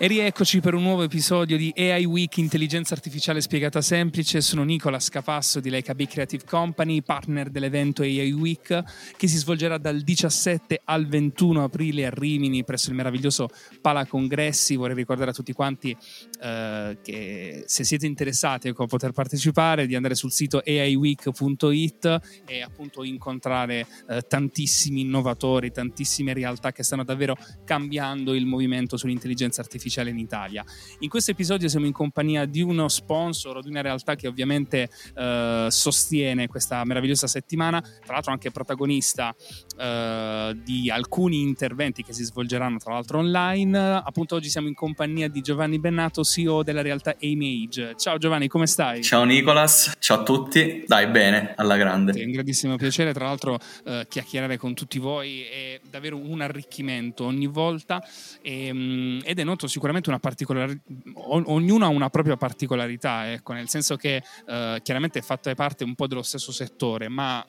E rieccoci per un nuovo episodio di AI Week Intelligenza Artificiale Spiegata Semplice. Sono Nicolas Capasso di Likeabee Creative Company, partner dell'evento AI Week che si svolgerà dal 17 al 21 aprile a Rimini presso il meraviglioso Palacongressi. Vorrei ricordare a tutti quanti che se siete interessati a poter partecipare di andare sul sito aiweek.it e appunto incontrare tantissimi innovatori, tantissime realtà che stanno davvero cambiando il movimento sull'intelligenza artificiale in Italia. In questo episodio siamo in compagnia di uno sponsor o di una realtà che ovviamente sostiene questa meravigliosa settimana, tra l'altro anche protagonista di alcuni interventi che si svolgeranno tra l'altro online. Appunto oggi siamo in compagnia di Giovanni Bennato, CEO della realtà Aimage. Ciao Giovanni, come stai? Ciao Nicolas, ciao a tutti. Dai, bene, alla grande. È un grandissimo piacere, tra l'altro chiacchierare con tutti voi è davvero un arricchimento ogni volta ed è noto sicuramente una particolarità, ognuno ha una propria particolarità, ecco, nel senso che chiaramente fate parte un po' dello stesso settore, ma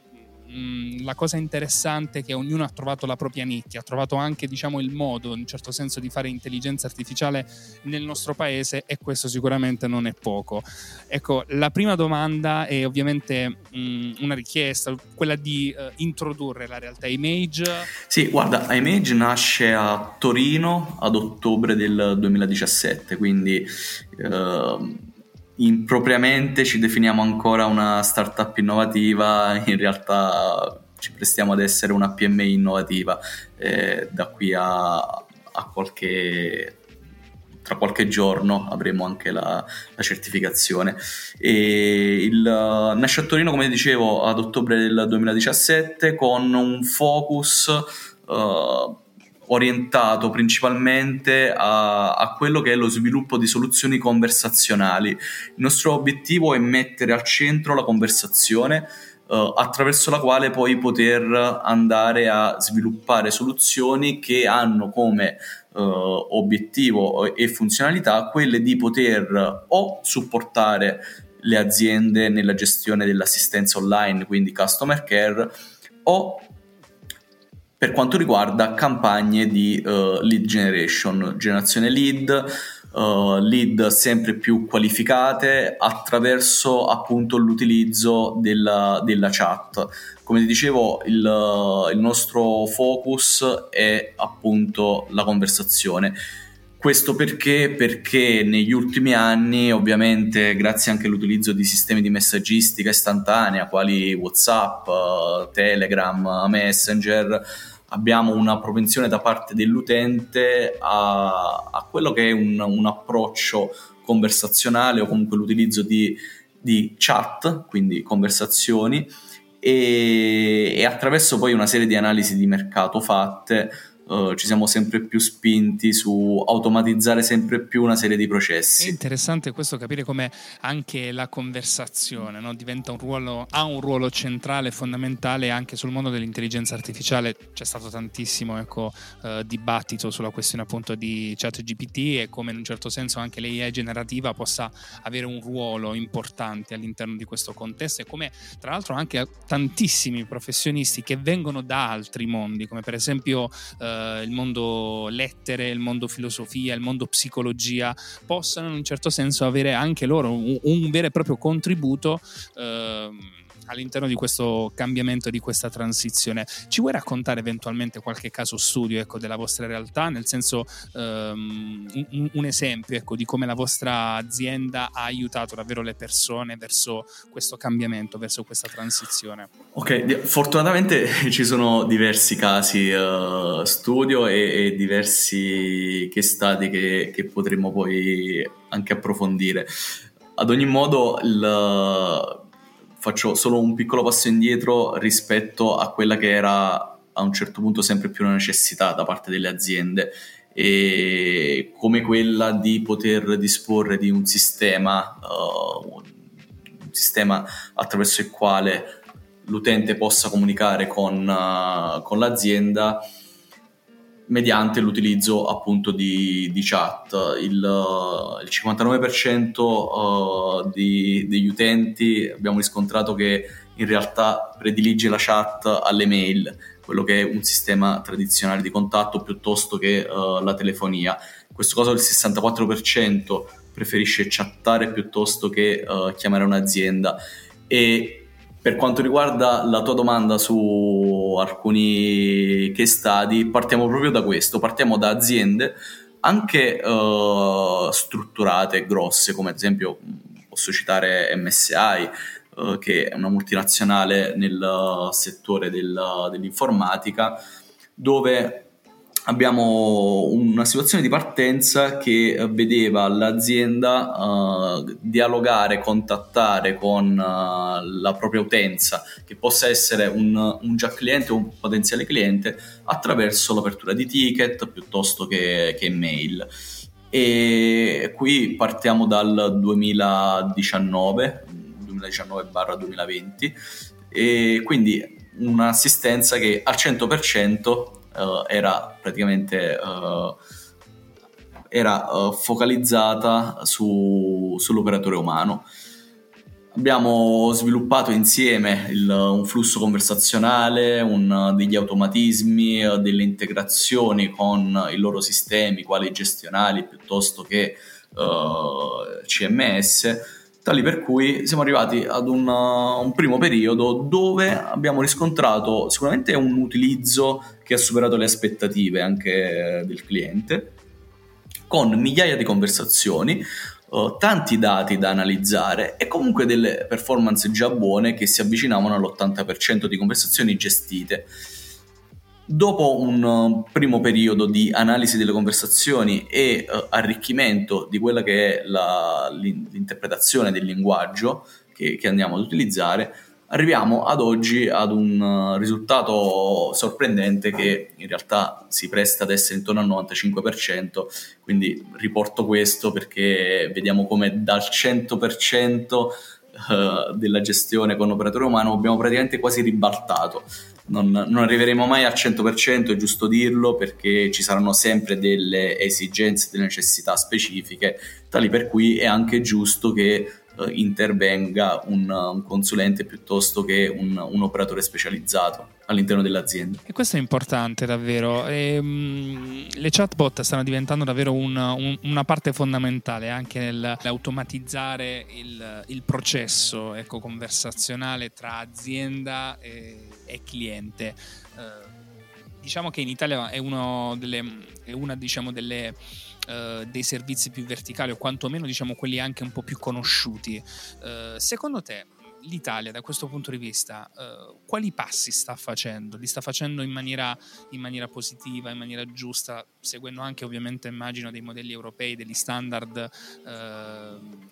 la cosa interessante è che ognuno ha trovato la propria nicchia, ha trovato anche, diciamo, il modo in un certo senso di fare intelligenza artificiale nel nostro paese, e questo sicuramente non è poco. Ecco, la prima domanda è ovviamente una richiesta, quella di introdurre la realtà Aimage. Sì, guarda, Aimage nasce a Torino ad ottobre del 2017, quindi impropriamente ci definiamo ancora una startup innovativa, in realtà ci prestiamo ad essere una PMI innovativa. Da qui a tra qualche giorno avremo anche la certificazione. Nasce a Torino, come dicevo, ad ottobre del 2017 con un focus orientato principalmente a quello che è lo sviluppo di soluzioni conversazionali. Il nostro obiettivo è mettere al centro la conversazione, attraverso la quale poi poter andare a sviluppare soluzioni che hanno come obiettivo e funzionalità quelle di poter o supportare le aziende nella gestione dell'assistenza online, quindi customer care, o per quanto riguarda campagne di lead generation, generazione lead sempre più qualificate attraverso appunto l'utilizzo della chat. Come ti dicevo, il nostro focus è appunto la conversazione. Questo perché negli ultimi anni, ovviamente grazie anche all'utilizzo di sistemi di messaggistica istantanea quali WhatsApp, Telegram, Messenger, abbiamo una propensione da parte dell'utente a quello che è un approccio conversazionale, o comunque l'utilizzo di chat, quindi conversazioni, e attraverso poi una serie di analisi di mercato fatte ci siamo sempre più spinti su automatizzare sempre più una serie di processi. È interessante questo, capire come anche la conversazione, no, diventa ha un ruolo centrale, fondamentale anche sul mondo dell'intelligenza artificiale. C'è stato tantissimo dibattito sulla questione appunto di ChatGPT e come in un certo senso anche l'AI generativa possa avere un ruolo importante all'interno di questo contesto, e come tra l'altro anche tantissimi professionisti che vengono da altri mondi, come per esempio il mondo lettere, il mondo filosofia, il mondo psicologia, possano in un certo senso avere anche loro un vero e proprio contributo all'interno di questo cambiamento, di questa transizione. Ci vuoi raccontare eventualmente qualche caso studio, ecco, della vostra realtà, nel senso un esempio, ecco, di come la vostra azienda ha aiutato davvero le persone verso questo cambiamento, verso questa transizione? Ok, fortunatamente ci sono diversi casi studio e diversi case study che potremmo poi anche approfondire. Ad ogni modo, faccio solo un piccolo passo indietro rispetto a quella che era a un certo punto sempre più una necessità da parte delle aziende, e come quella di poter disporre di un sistema attraverso il quale l'utente possa comunicare con l'azienda mediante l'utilizzo appunto di chat. Il 59% degli utenti abbiamo riscontrato che in realtà predilige la chat alle mail, quello che è un sistema tradizionale di contatto, piuttosto che la telefonia. In questo caso il 64% preferisce chattare piuttosto che chiamare un'azienda. E per quanto riguarda la tua domanda su alcuni case study, partiamo proprio da questo, partiamo da aziende anche strutturate, grosse, come ad esempio posso citare MSI, che è una multinazionale nel settore dell'informatica, dove abbiamo una situazione di partenza che vedeva l'azienda dialogare, contattare con la propria utenza, che possa essere un già cliente o un potenziale cliente, attraverso l'apertura di ticket piuttosto che email. E qui partiamo dal 2019/2020, e quindi un'assistenza che al 100% era praticamente focalizzata sull'operatore umano. Abbiamo sviluppato insieme un flusso conversazionale, degli automatismi, delle integrazioni con i loro sistemi, quali gestionali piuttosto che CMS, tali per cui siamo arrivati ad un primo periodo dove abbiamo riscontrato sicuramente un utilizzo che ha superato le aspettative anche del cliente, con migliaia di conversazioni, tanti dati da analizzare e comunque delle performance già buone che si avvicinavano all'80% di conversazioni gestite. Dopo un primo periodo di analisi delle conversazioni e arricchimento di quella che è l'interpretazione del linguaggio che andiamo ad utilizzare, arriviamo ad oggi ad un risultato sorprendente che in realtà si presta ad essere intorno al 95%, quindi riporto questo perché vediamo come dal 100% della gestione con l'operatore umano abbiamo praticamente quasi ribaltato. Non arriveremo mai al 100%, è giusto dirlo, perché ci saranno sempre delle esigenze, delle necessità specifiche, tali per cui è anche giusto che intervenga un consulente piuttosto che un operatore specializzato all'interno dell'azienda. E questo è importante davvero. Le chatbot stanno diventando davvero una parte fondamentale anche nell'automatizzare il processo conversazionale tra azienda e cliente. Diciamo che in Italia è una delle dei servizi più verticali, o quantomeno quelli anche un po' più conosciuti. Secondo te l'Italia, da questo punto di vista, quali passi sta facendo? Li sta facendo in maniera positiva, in maniera giusta, seguendo anche ovviamente, immagino, dei modelli europei, degli standard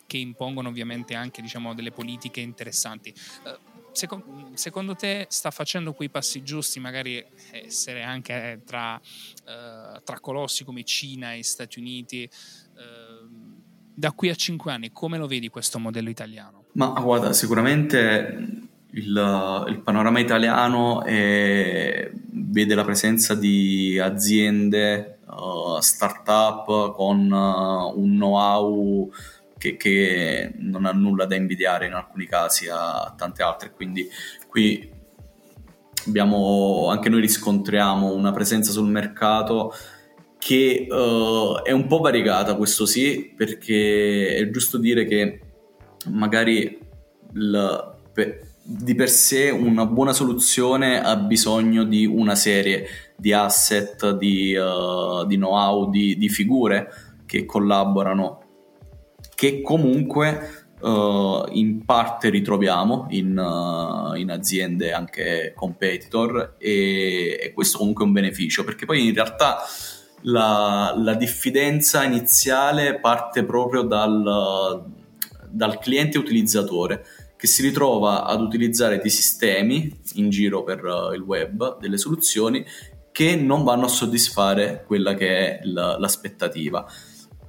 che impongono ovviamente anche delle politiche interessanti. Secondo te sta facendo quei passi giusti, magari essere anche tra colossi come Cina e Stati Uniti? Da qui a 5 anni come lo vedi questo modello italiano? Ma guarda, sicuramente il panorama italiano vede la presenza di aziende, start-up con un know-how che non ha nulla da invidiare in alcuni casi a tante altre, quindi qui anche noi riscontriamo una presenza sul mercato che è un po' variegata, questo sì, perché è giusto dire che magari di per sé una buona soluzione ha bisogno di una serie di asset, di know-how, di figure che collaborano, che comunque in parte ritroviamo in aziende anche competitor, e questo comunque è un beneficio, perché poi in realtà la diffidenza iniziale parte proprio dal cliente utilizzatore, che si ritrova ad utilizzare dei sistemi in giro per il web, delle soluzioni che non vanno a soddisfare quella che è l'aspettativa.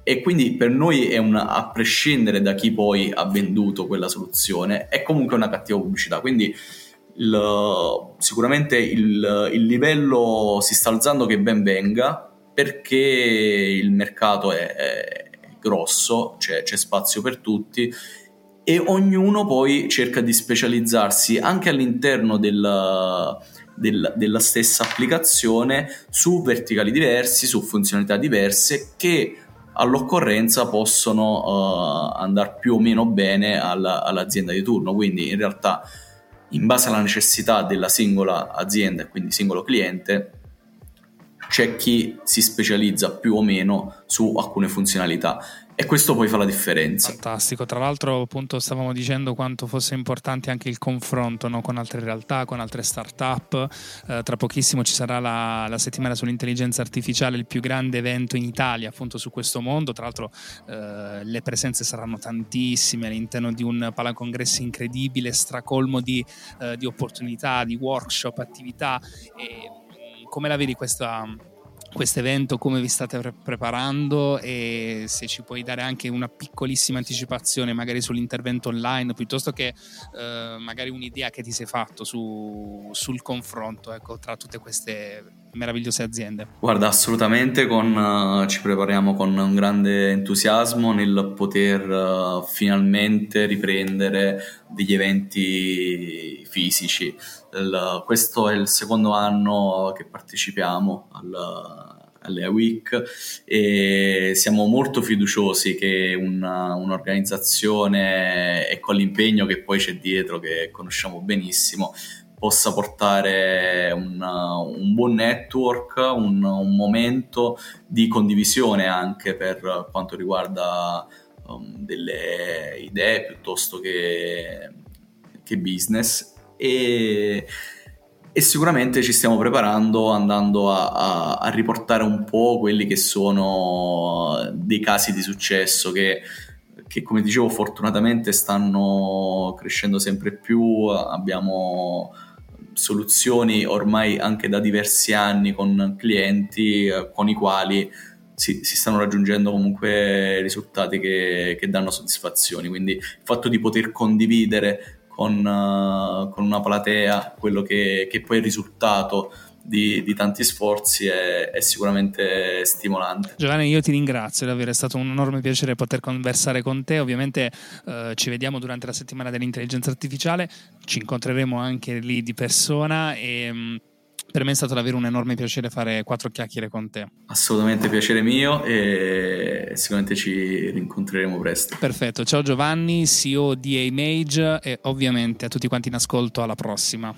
E quindi per noi è a prescindere da chi poi ha venduto quella soluzione, è comunque una cattiva pubblicità. Quindi sicuramente il livello si sta alzando, che ben venga, perché il mercato è grosso, c'è spazio per tutti, e ognuno poi cerca di specializzarsi anche all'interno della stessa applicazione, su verticali diversi, su funzionalità diverse, che all'occorrenza possono andare più o meno bene all'azienda di turno. Quindi in realtà, in base alla necessità della singola azienda e quindi singolo cliente, c'è chi si specializza più o meno su alcune funzionalità, e questo poi fa la differenza. Fantastico. Tra l'altro, appunto, stavamo dicendo quanto fosse importante anche il confronto, no? Con altre realtà, con altre start-up. Tra pochissimo ci sarà la settimana sull'intelligenza artificiale, il più grande evento in Italia appunto su questo mondo. Tra l'altro le presenze saranno tantissime all'interno di un palacongressi incredibile, stracolmo di opportunità, di workshop, attività. E come la vedi questo evento, come vi state preparando, e se ci puoi dare anche una piccolissima anticipazione magari sull'intervento online, piuttosto che magari un'idea che ti sei fatto sul confronto, ecco, tra tutte queste meravigliose aziende. Guarda, assolutamente ci prepariamo con un grande entusiasmo nel poter finalmente riprendere degli eventi fisici. Questo è il secondo anno che partecipiamo alle AI Week, e siamo molto fiduciosi che un'organizzazione, e con l'impegno che poi c'è dietro, che conosciamo benissimo, possa portare un buon network, un momento di condivisione anche per quanto riguarda delle idee piuttosto che business. E sicuramente ci stiamo preparando, andando a riportare un po' quelli che sono dei casi di successo che, come dicevo, fortunatamente stanno crescendo sempre più. Abbiamo soluzioni ormai anche da diversi anni con clienti con i quali si stanno raggiungendo comunque risultati che danno soddisfazioni. Quindi il fatto di poter condividere con una platea quello che poi è il risultato di tanti sforzi è sicuramente stimolante. Giovanni, io ti ringrazio davvero, è stato un enorme piacere poter conversare con te. Ovviamente ci vediamo durante la settimana dell'intelligenza artificiale, ci incontreremo anche lì di persona, e per me è stato davvero un enorme piacere fare 4 chiacchiere con te. Assolutamente piacere mio, e sicuramente ci rincontreremo presto. Perfetto, ciao Giovanni, CEO di Aimage, e ovviamente a tutti quanti in ascolto, alla prossima.